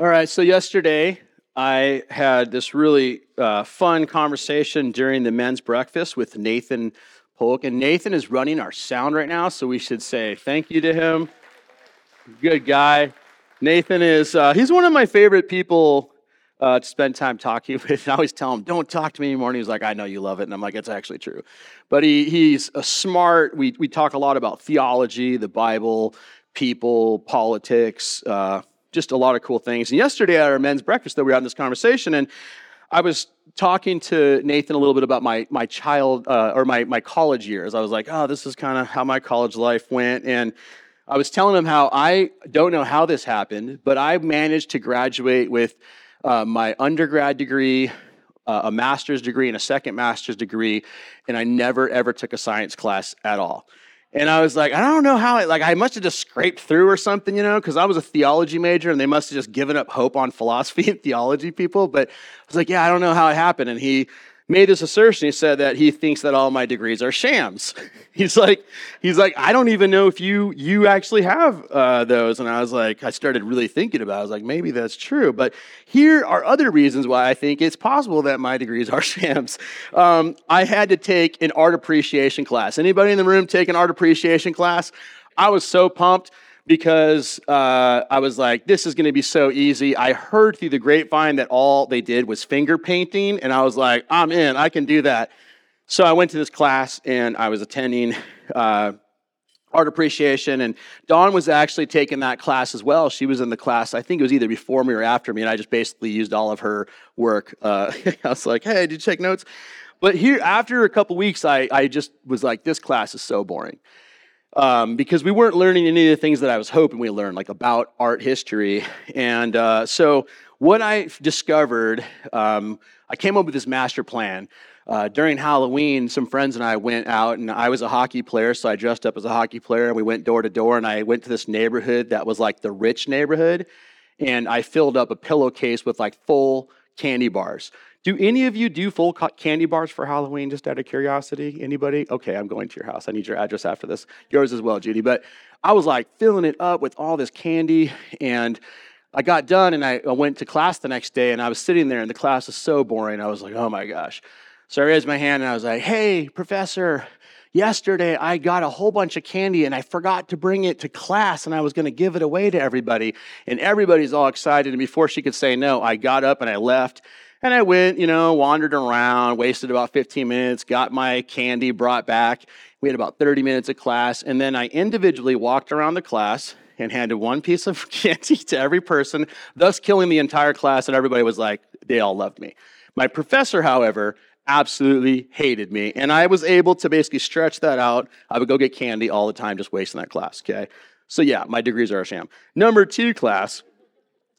All right, so yesterday I had this really fun conversation during the men's breakfast with Nathan Polk, and Nathan is running our sound right now, so we should say thank you to him. Good guy. Nathan is, he's one of my favorite people to spend time talking with. I always tell him, don't talk to me anymore, and he's like, I know you love it, and I'm like, it's actually true. But he's a smart, we talk a lot about theology, the Bible, people, politics, just a lot of cool things. And yesterday at our men's breakfast, though, we were having this conversation, and I was talking to Nathan a little bit about my child, or my college years. I was like, oh, this is kind of how my college life went. And I was telling him how I don't know how this happened, but I managed to graduate with my undergrad degree, a master's degree, and a second master's degree, and I never, ever took a science class at all. And I was like, I don't know how, I must have just scraped through or something, you know, because I was a theology major and they must have just given up hope on philosophy and theology people. But I was like, yeah, I don't know how it happened. And he made this assertion. He said that he thinks that all my degrees are shams. He's like, I don't even know if you actually have those. And I was like, I started really thinking about it. I was like, maybe that's true. But here are other reasons why I think it's possible that my degrees are shams. I had to take an art appreciation class. Anybody in the room take an art appreciation class? I was so pumped. Because I was like, this is going to be so easy. I heard through the grapevine that all they did was finger painting, and I was like, I'm in, I can do that. So I went to this class, and I was attending art appreciation, and Dawn was actually taking that class as well. She was in the class, I think it was either before me or after me, and I just basically used all of her work. I was like, hey, did you take notes? But here, after a couple weeks, I just was like, this class is so boring. Because we weren't learning any of the things that I was hoping we learned, like about art history. And so what I discovered, I came up with this master plan. During Halloween, some friends and I went out, and I was a hockey player, so I dressed up as a hockey player, and we went door to door, and I went to this neighborhood that was like the rich neighborhood, and I filled up a pillowcase with like full candy bars. Do any of you do full candy bars for Halloween, just out of curiosity? Anybody? Okay, I'm going to your house. I need your address after this. Yours as well, Judy. But I was like filling it up with all this candy, and I got done, and I went to class the next day, and I was sitting there, and the class was so boring. I was like, oh my gosh. So I raised my hand, and I was like, hey, professor, yesterday I got a whole bunch of candy, and I forgot to bring it to class, and I was going to give it away to everybody. And everybody's all excited, and before she could say no, I got up and I left. And I went, wandered around, wasted about 15 minutes, got my candy brought back. We had about 30 minutes of class. And then I individually walked around the class and handed one piece of candy to every person, thus killing the entire class. And everybody was like, they all loved me. My professor, however, absolutely hated me. And I was able to basically stretch that out. I would go get candy all the time, just wasting that class, okay? So yeah, my degrees are a sham. Number two class,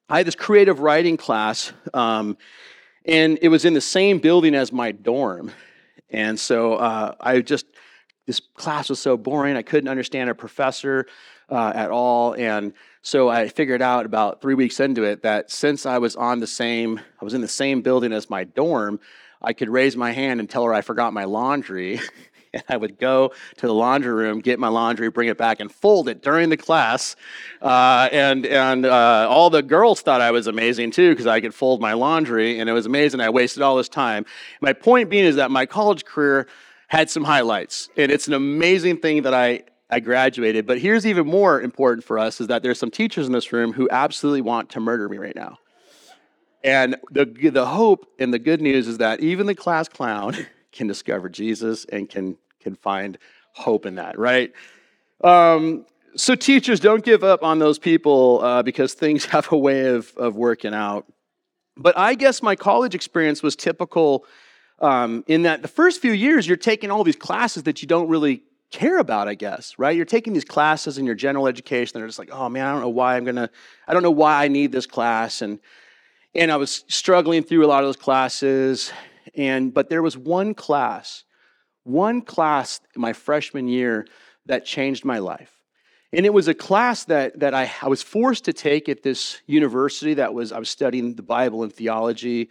I had this creative writing class, and it was in the same building as my dorm. And so this class was so boring. I couldn't understand our professor at all. And so I figured out about 3 weeks into it that since I was in the same building as my dorm, I could raise my hand and tell her I forgot my laundry. And I would go to the laundry room, get my laundry, bring it back, and fold it during the class. And all the girls thought I was amazing, too, because I could fold my laundry, and it was amazing. I wasted all this time. My point being is that my college career had some highlights, and it's an amazing thing that I graduated. But here's even more important for us is that there's some teachers in this room who absolutely want to murder me right now. And the hope and the good news is that even the class clown can discover Jesus and can find hope in that, right? So teachers, don't give up on those people because things have a way of working out. But I guess my college experience was typical in that the first few years, you're taking all these classes that you don't really care about, I guess, right? You're taking these classes in your general education and they're just like, oh man, I don't know why I need this class. And I was struggling through a lot of those classes. But there was one class my freshman year that changed my life. And it was a class that I was forced to take at this university I was studying the Bible and theology.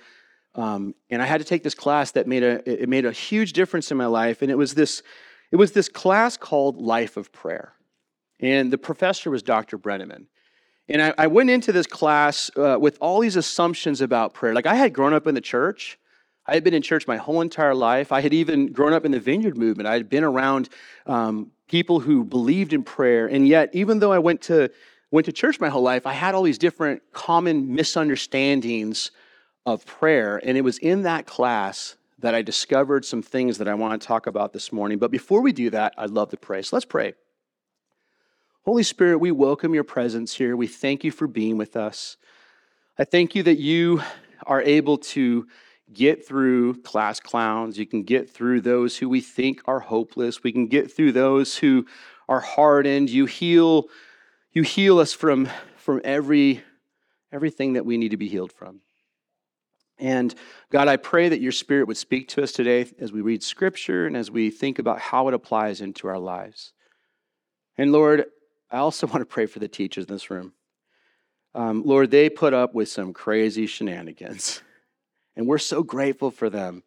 And I had to take this class that made a huge difference in my life. And it was this class called Life of Prayer. And the professor was Dr. Brenneman. And I went into this class with all these assumptions about prayer. Like, I had grown up in the church. I had been in church my whole entire life. I had even grown up in the Vineyard Movement. I had been around people who believed in prayer. And yet, even though I went to church my whole life, I had all these different common misunderstandings of prayer. And it was in that class that I discovered some things that I want to talk about this morning. But before we do that, I'd love to pray. So let's pray. Holy Spirit, we welcome your presence here. We thank you for being with us. I thank you that you are able to get through class clowns. You can get through those who we think are hopeless. We can get through those who are hardened. You heal us from everything that we need to be healed from. And God, I pray that your Spirit would speak to us today as we read Scripture and as we think about how it applies into our lives. And Lord, I also want to pray for the teachers in this room. Lord, they put up with some crazy shenanigans, and we're so grateful for them.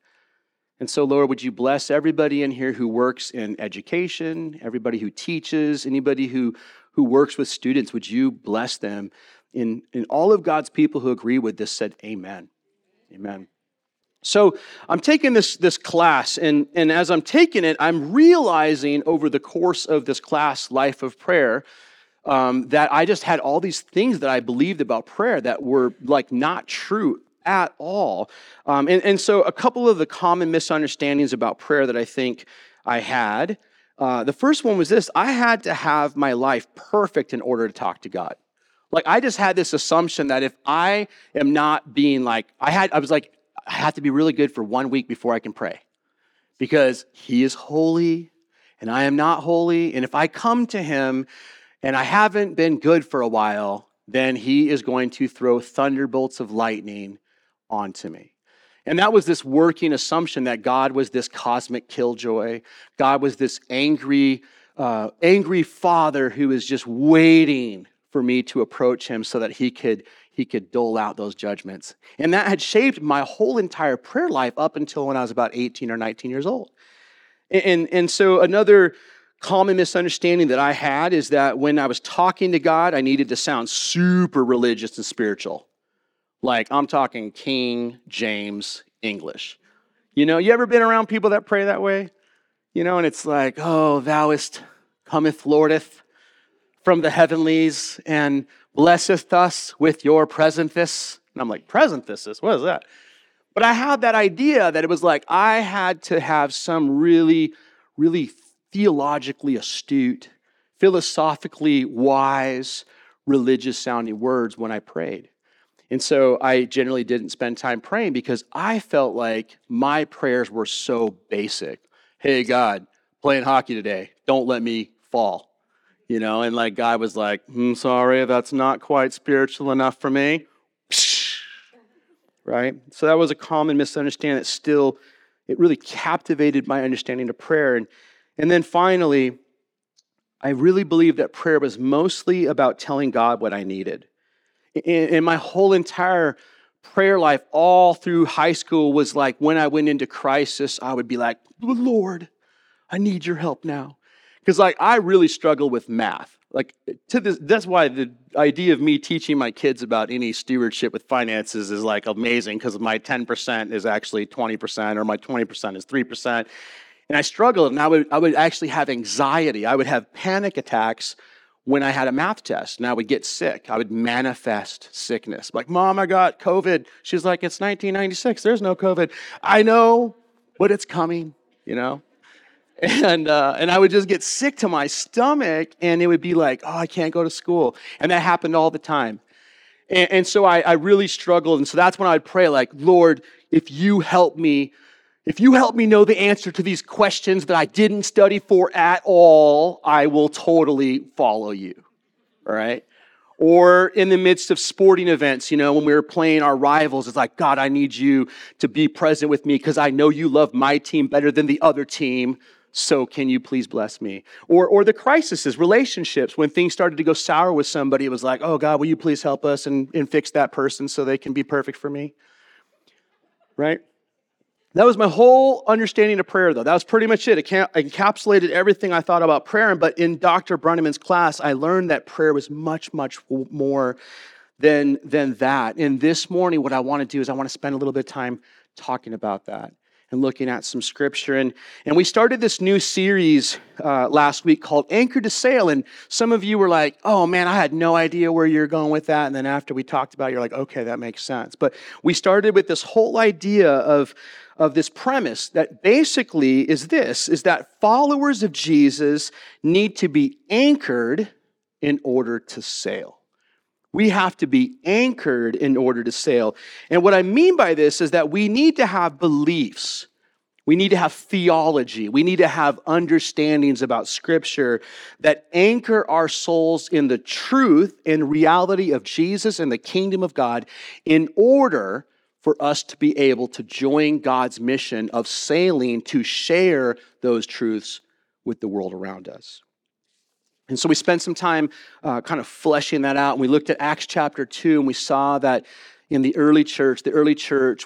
And so, Lord, would you bless everybody in here who works in education, everybody who teaches, anybody who works with students, would you bless them? In all of God's people who agree with this said, amen. Amen. So I'm taking this class, and as I'm taking it, I'm realizing over the course of this class, Life of Prayer, that I just had all these things that I believed about prayer that were like not true at all. And so a couple of the common misunderstandings about prayer that I think I had, the first one was this: I had to have my life perfect in order to talk to God. Like, I just had this assumption that if I am not being like, I have to be really good for 1 week before I can pray, because he is holy and I am not holy. And if I come to him and I haven't been good for a while, then he is going to throw thunderbolts of lightning onto me. And that was this working assumption that God was this cosmic killjoy. God was this angry father who is just waiting for me to approach him so that he could dole out those judgments. And that had shaped my whole entire prayer life up until when I was about 18 or 19 years old. And so another common misunderstanding that I had is that when I was talking to God, I needed to sound super religious and spiritual. Like, I'm talking King James English. You know, you ever been around people that pray that way? You know, and it's like, oh, thouest cometh Lordeth from the heavenlies, and blesseth us with your presences. And I'm like, presences? What is that? But I had that idea that it was like I had to have some really, really theologically astute, philosophically wise, religious-sounding words when I prayed. And so I generally didn't spend time praying because I felt like my prayers were so basic. Hey, God, playing hockey today. Don't let me fall. You know, and like God was like, sorry, that's not quite spiritual enough for me. Right? So that was a common misunderstanding that still, it really captivated my understanding of prayer. And then finally, I really believed that prayer was mostly about telling God what I needed. And my whole entire prayer life all through high school was like, when I went into crisis, I would be like, Lord, I need your help now. Because, like, I really struggle with math. Like, to this, that's why the idea of me teaching my kids about any stewardship with finances is, like, amazing, because my 10% is actually 20%, or my 20% is 3%. And I struggled, and I would actually have anxiety. I would have panic attacks when I had a math test, and I would get sick. I would manifest sickness. Like, Mom, I got COVID. She's like, it's 1996. There's no COVID. I know, but it's coming, you know? And I would just get sick to my stomach, and it would be like, oh, I can't go to school. And that happened all the time. And so I really struggled. And so that's when I'd pray, like, Lord, if you help me know the answer to these questions that I didn't study for at all, I will totally follow you, all right? Or in the midst of sporting events, you know, when we were playing our rivals, it's like, God, I need you to be present with me because I know you love my team better than the other team. So can you please bless me? Or the crises, relationships, when things started to go sour with somebody, it was like, oh, God, will you please help us and fix that person so they can be perfect for me? Right? That was my whole understanding of prayer, though. That was pretty much it. It encapsulated everything I thought about prayer. But in Dr. Brenneman's class, I learned that prayer was much, much more than that. And this morning, what I want to do is I want to spend a little bit of time talking about that and looking at some scripture. And we started this new series last week called Anchored to Sail. And some of you were like, oh, man, I had no idea where you're going with that. And then after we talked about it, you're like, okay, that makes sense. But we started with this whole idea of this premise that basically is that followers of Jesus need to be anchored in order to sail. We have to be anchored in order to sail. And what I mean by this is that we need to have beliefs. We need to have theology. We need to have understandings about Scripture that anchor our souls in the truth and reality of Jesus and the kingdom of God in order for us to be able to join God's mission of sailing to share those truths with the world around us. And so we spent some time kind of fleshing that out. And we looked at Acts chapter 2, and we saw that in the early church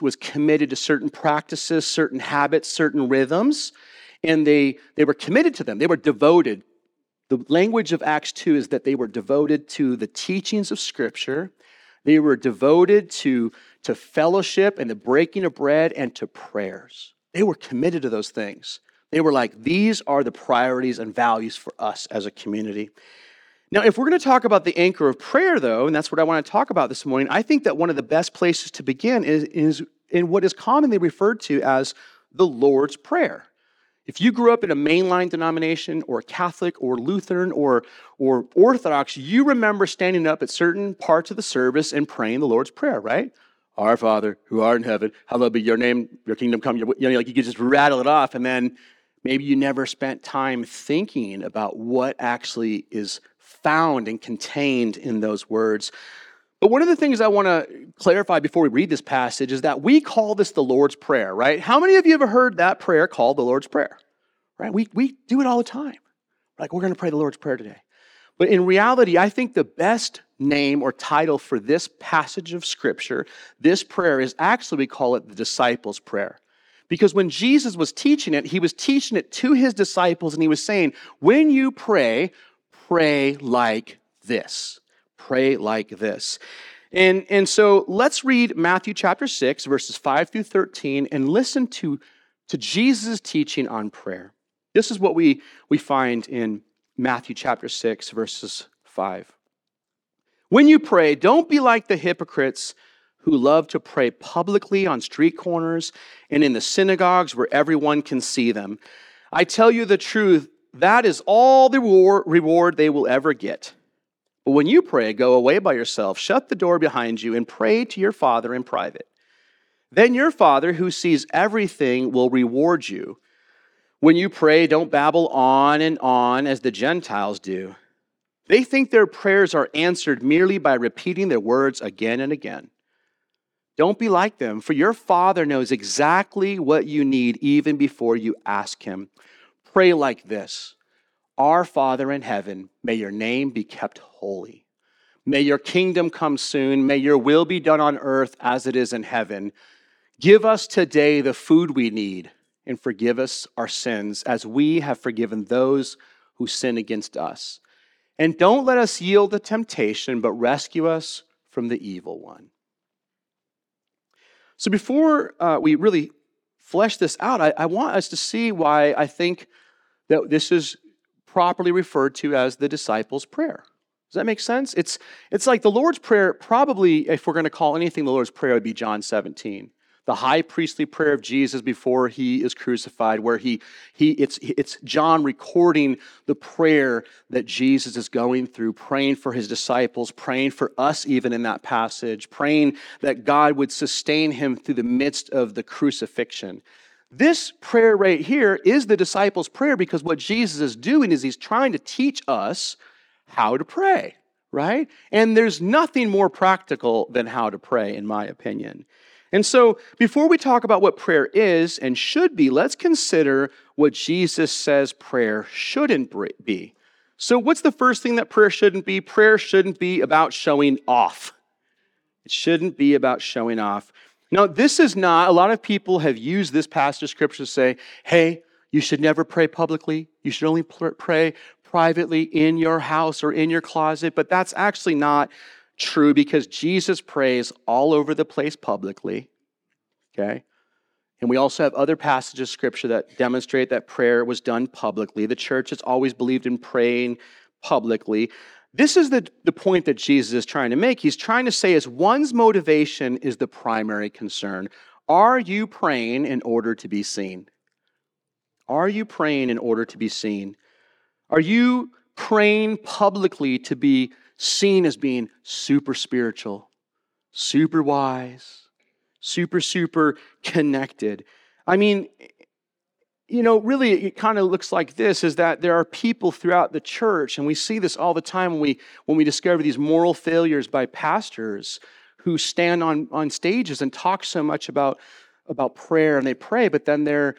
was committed to certain practices, certain habits, certain rhythms, and they were committed to them. They were devoted. The language of Acts 2 is that they were devoted to the teachings of Scripture. They were devoted to fellowship and the breaking of bread and to prayers. They were committed to those things. They were like, these are the priorities and values for us as a community. Now, if we're going to talk about the anchor of prayer, though, and that's what I want to talk about this morning, I think that one of the best places to begin is in what is commonly referred to as the Lord's Prayer. If you grew up in a mainline denomination or Catholic or Lutheran or Orthodox, you remember standing up at certain parts of the service and praying the Lord's Prayer, right? Our Father, who art in heaven, hallowed be your name, your kingdom come. You could just rattle it off, and then maybe you never spent time thinking about what actually is found and contained in those words. But one of the things I want to clarify before we read this passage is that we call this the Lord's Prayer, right? How many of you ever heard that prayer called the Lord's Prayer, right? We do it all the time. Like, we're going to pray the Lord's Prayer today. But in reality, I think the best name or title for this passage of Scripture, this prayer, is actually, we call it the disciples' prayer. Because when Jesus was teaching it, he was teaching it to his disciples, and he was saying, when you pray, pray like this. Pray like this. And so let's read Matthew chapter 6, verses 5 through 13, and listen to Jesus' teaching on prayer. This is what we find in Matthew chapter 6, verses 5. When you pray, don't be like the hypocrites who love to pray publicly on street corners and in the synagogues where everyone can see them. I tell you the truth, that is all the reward they will ever get. But when you pray, go away by yourself, shut the door behind you, and pray to your Father in private. Then your Father, who sees everything, will reward you. When you pray, don't babble on and on as the Gentiles do. They think their prayers are answered merely by repeating their words again and again. Don't be like them, for your Father knows exactly what you need even before you ask Him. Pray like this: Our Father in heaven, may your name be kept holy. May your kingdom come soon. May your will be done on earth as it is in heaven. Give us today the food we need, and forgive us our sins as we have forgiven those who sin against us. And don't let us yield to temptation, but rescue us from the evil one. So before we really flesh this out, I want us to see why I think that this is properly referred to as the disciples' prayer. Does that make sense? It's like the Lord's Prayer, probably, if we're going to call anything the Lord's Prayer, would be John 17. The high priestly prayer of Jesus before he is crucified, where it's John recording the prayer that Jesus is going through, praying for his disciples, praying for us even in that passage, praying that God would sustain him through the midst of the crucifixion. This prayer right here is the disciples' prayer, because what Jesus is doing is he's trying to teach us how to pray, right? And there's nothing more practical than how to pray, in my opinion. And so before we talk about what prayer is and should be, let's consider what Jesus says prayer shouldn't be. So what's the first thing that prayer shouldn't be? Prayer shouldn't be about showing off. It shouldn't be about showing off. Now, this is not, a lot of people have used this passage of Scripture to say, hey, you should never pray publicly. You should only pray privately in your house or in your closet. But that's actually not true, because Jesus prays all over the place publicly, okay? And we also have other passages of Scripture that demonstrate that prayer was done publicly. The church has always believed in praying publicly. This is the point that Jesus is trying to make. He's trying to say is one's motivation is the primary concern. Are you praying in order to be seen? Are you praying in order to be seen? Are you praying publicly to be seen as being super spiritual, super wise, super connected? I mean, you know, really it kind of looks like this, is that there are people throughout the church, and we see this all the time when we discover these moral failures by pastors who stand on stages and talk so much about prayer, and they pray, but then they're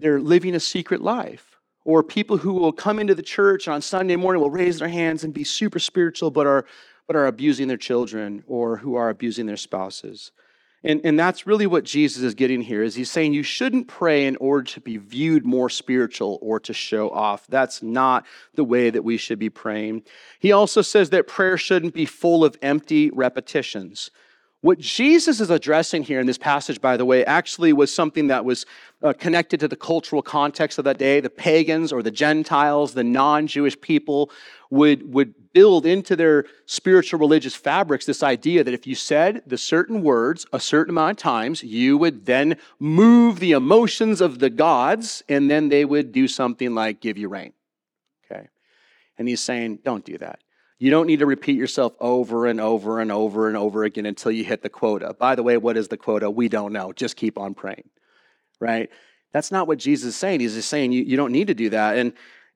living a secret life. Or people who will come into the church on Sunday morning will raise their hands and be super spiritual, but are abusing their children, or who are abusing their spouses. And that's really what Jesus is getting here, is he's saying you shouldn't pray in order to be viewed more spiritual or to show off. That's not the way that we should be praying. He also says that prayer shouldn't be full of empty repetitions. What Jesus is addressing here in this passage, by the way, actually was something that was connected to the cultural context of that day. The pagans or the Gentiles, the non-Jewish people, would build into their spiritual religious fabrics this idea that if you said the certain words a certain amount of times, you would then move the emotions of the gods, and then they would do something like give you rain. Okay, and he's saying, don't do that. You don't need to repeat yourself over and over and over and over again until you hit the quota. By the way, what is the quota? We don't know. Just keep on praying, right? That's not what Jesus is saying. He's just saying you don't need to do that.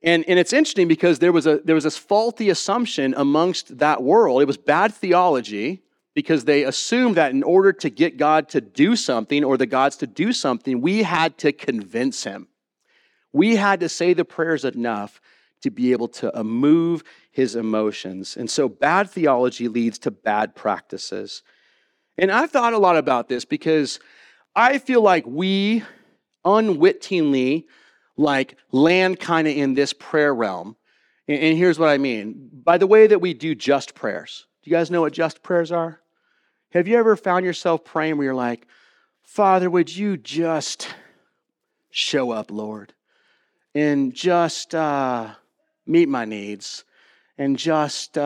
And it's interesting because there was this faulty assumption amongst that world. It was bad theology, because they assumed that in order to get God to do something, or the gods to do something, we had to convince him. We had to say the prayers enough to be able to move his emotions. And so bad theology leads to bad practices. And I've thought a lot about this, because I feel like we unwittingly land kind of in this prayer realm. And here's what I mean. By the way that we do just prayers. Do you guys know what just prayers are? Have you ever found yourself praying where you're like, Father, would you just show up, Lord? And just meet my needs, and just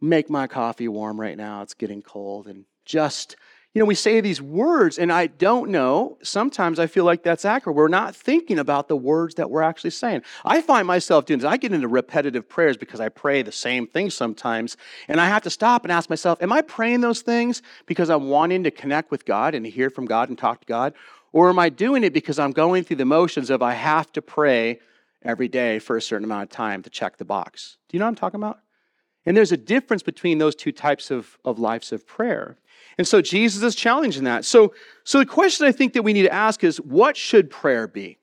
make my coffee warm right now. It's getting cold. And just, you know, we say these words, and I don't know, sometimes I feel like that's accurate. We're not thinking about the words that we're actually saying. I find myself doing this. I get into repetitive prayers because I pray the same things sometimes, and I have to stop and ask myself, am I praying those things because I'm wanting to connect with God and to hear from God and talk to God? Or am I doing it because I'm going through the motions of I have to pray every day for a certain amount of time to check the box? Do you know what I'm talking about? And there's a difference between those two types of lives of prayer. And so Jesus is challenging that. So the question I think that we need to ask is, what should prayer be?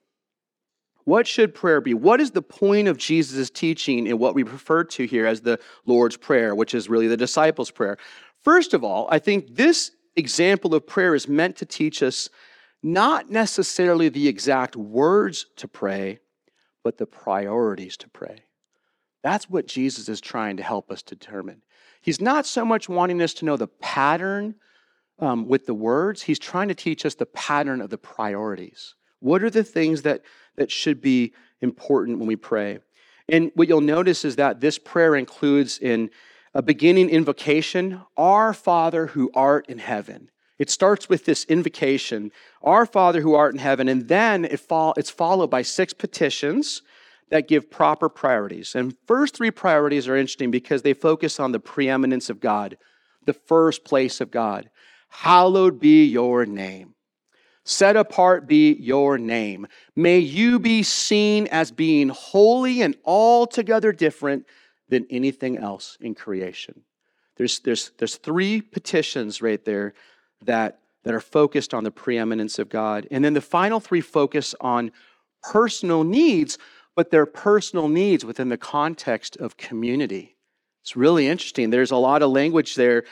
What should prayer be? What is the point of Jesus' teaching in what we refer to here as the Lord's Prayer, which is really the disciples' prayer? First of all, I think this example of prayer is meant to teach us not necessarily the exact words to pray, but the priorities to pray. That's what Jesus is trying to help us determine. He's not so much wanting us to know the pattern with the words. He's trying to teach us the pattern of the priorities. What are the things that should be important when we pray? And what you'll notice is that this prayer includes in a beginning invocation, Our Father who art in heaven. It starts with this invocation, Our Father who art in heaven, and then it's followed by 6 petitions that give proper priorities. And first 3 priorities are interesting because they focus on the preeminence of God, the first place of God. Hallowed be your name. Set apart be your name. May you be seen as being holy and altogether different than anything else in creation. There's 3 petitions right there that are focused on the preeminence of God. And then the final 3 focus on personal needs, but they're personal needs within the context of community. It's really interesting. There's a lot of language there.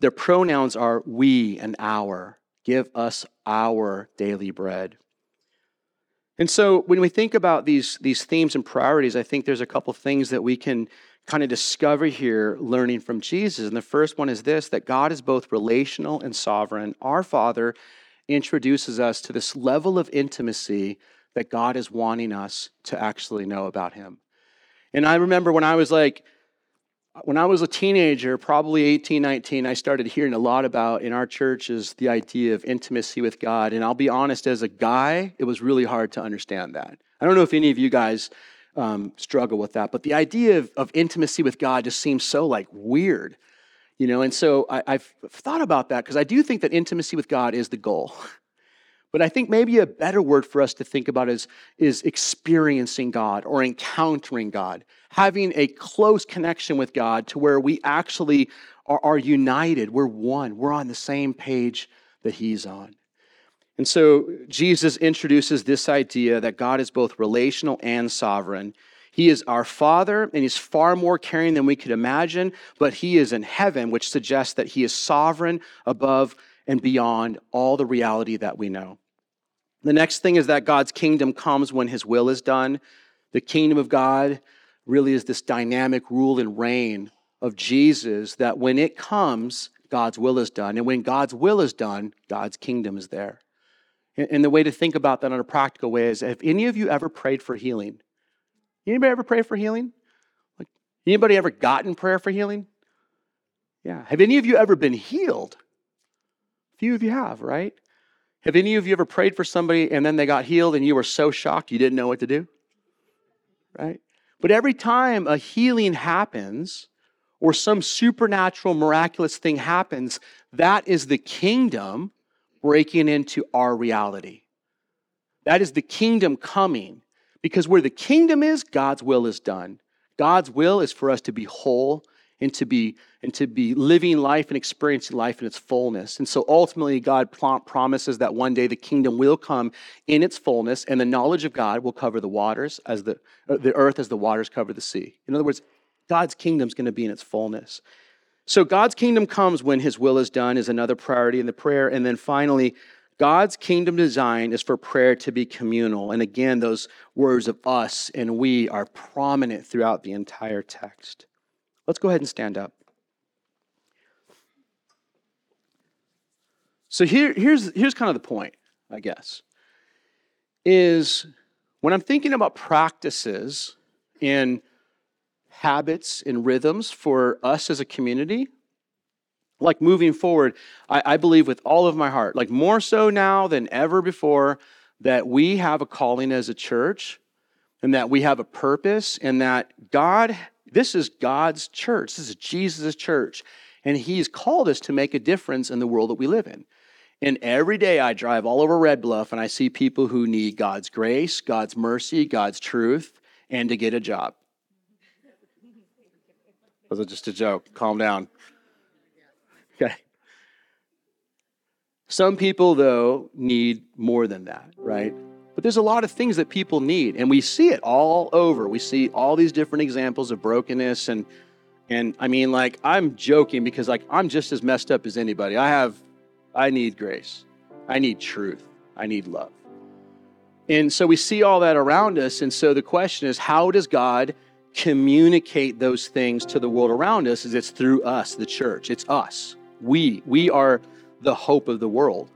Their pronouns are we and our. Give us our daily bread. And so when we think about these themes and priorities, I think there's a couple things that we can kind of discover here learning from Jesus. And the first one is this, that God is both relational and sovereign. Our Father introduces us to this level of intimacy that God is wanting us to actually know about him. And I remember when I was a teenager, probably 18, 19, I started hearing a lot about in our churches the idea of intimacy with God. And I'll be honest, as a guy, it was really hard to understand that. I don't know if any of you guys struggle with that, but the idea of intimacy with God just seems so like weird, you know? And so I've thought about that because I do think that intimacy with God is the goal. But I think maybe a better word for us to think about is experiencing God or encountering God, having a close connection with God to where we actually are united. We're one. We're on the same page that he's on. And so Jesus introduces this idea that God is both relational and sovereign. He is our Father, and he's far more caring than we could imagine, but he is in heaven, which suggests that he is sovereign above and beyond all the reality that we know. The next thing is that God's kingdom comes when his will is done. The kingdom of God really is this dynamic rule and reign of Jesus that when it comes, God's will is done. And when God's will is done, God's kingdom is there. And the way to think about that in a practical way is, have any of you ever prayed for healing? Anybody ever pray for healing? Like, anybody ever gotten prayer for healing? Yeah. Have any of you ever been healed? A few of you have, right? Have any of you ever prayed for somebody and then they got healed and you were so shocked you didn't know what to do? Right? But every time a healing happens or some supernatural, miraculous thing happens, that is the kingdom breaking into our reality. That is the kingdom coming, because where the kingdom is, God's will is done. God's will is for us to be whole and to be living life and experiencing life in its fullness. And so ultimately, God promises that one day the kingdom will come in its fullness, and the knowledge of God will cover the waters as the earth as the waters cover the sea. In other words, God's kingdom's going to be in its fullness. So God's kingdom comes when his will is done is another priority in the prayer. And then finally, God's kingdom design is for prayer to be communal. And again, those words of us and we are prominent throughout the entire text. Let's go ahead and stand up. So here's kind of the point, I guess, is when I'm thinking about practices in habits and rhythms for us as a community, like moving forward, I believe with all of my heart, like more so now than ever before, that we have a calling as a church and that we have a purpose and that God, this is God's church. This is Jesus' church. And he's called us to make a difference in the world that we live in. And every day I drive all over Red Bluff and I see people who need God's grace, God's mercy, God's truth, and to get a job. Was it just a joke? Calm down. Okay. Some people, though, need more than that, right? But there's a lot of things that people need, and we see it all over. We see all these different examples of brokenness, and I mean, like, I'm joking because, like, I'm just as messed up as anybody. I need grace. I need truth. I need love. And so we see all that around us, and so the question is, how does God communicate those things to the world around us? Is it's through us, the church. It's us. We are the hope of the world.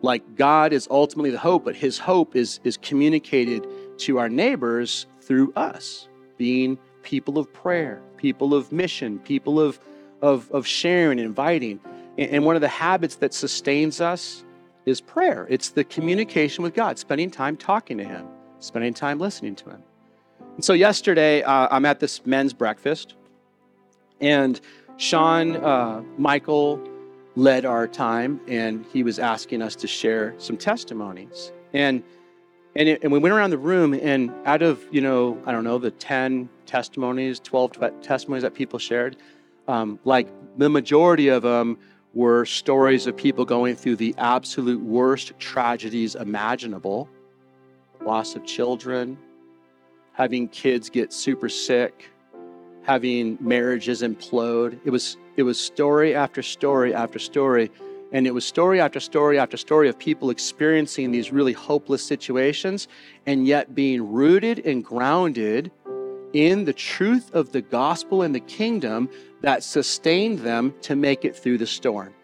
Like, God is ultimately the hope, but his hope is communicated to our neighbors through us, being people of prayer, people of mission, people of sharing, inviting. And one of the habits that sustains us is prayer. It's the communication with God, spending time talking to him, spending time listening to him. And so yesterday, I'm at this men's breakfast, and Sean Michael led our time, and he was asking us to share some testimonies. And we went around the room, and out of, you know, I don't know, the 10 testimonies, 12 testimonies that people shared, like the majority of them were stories of people going through the absolute worst tragedies imaginable, loss of children, having kids get super sick, having marriages implode. It was story after story after story. And it was story after story after story of people experiencing these really hopeless situations and yet being rooted and grounded in the truth of the gospel and the kingdom that sustained them to make it through the storm.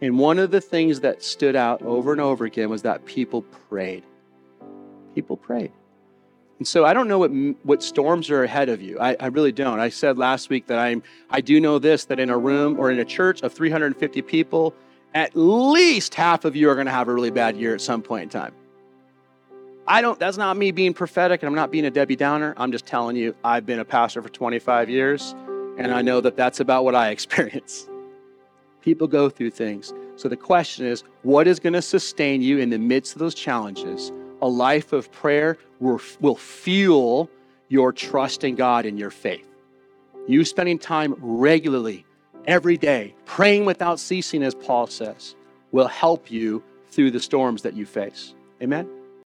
And one of the things that stood out over and over again was that people prayed. People prayed. And so I don't know what storms are ahead of you. I really don't. I said last week that I do know this, that in a room or in a church of 350 people, at least half of you are going to have a really bad year at some point in time. That's not me being prophetic, and I'm not being a Debbie Downer. I'm just telling you, I've been a pastor for 25 years, and I know that that's about what I experience. People go through things. So the question is, what is going to sustain you in the midst of those challenges? A life of prayer will fuel your trust in God and your faith. You spending time regularly, every day, praying without ceasing, as Paul says, will help you through the storms that you face. Amen?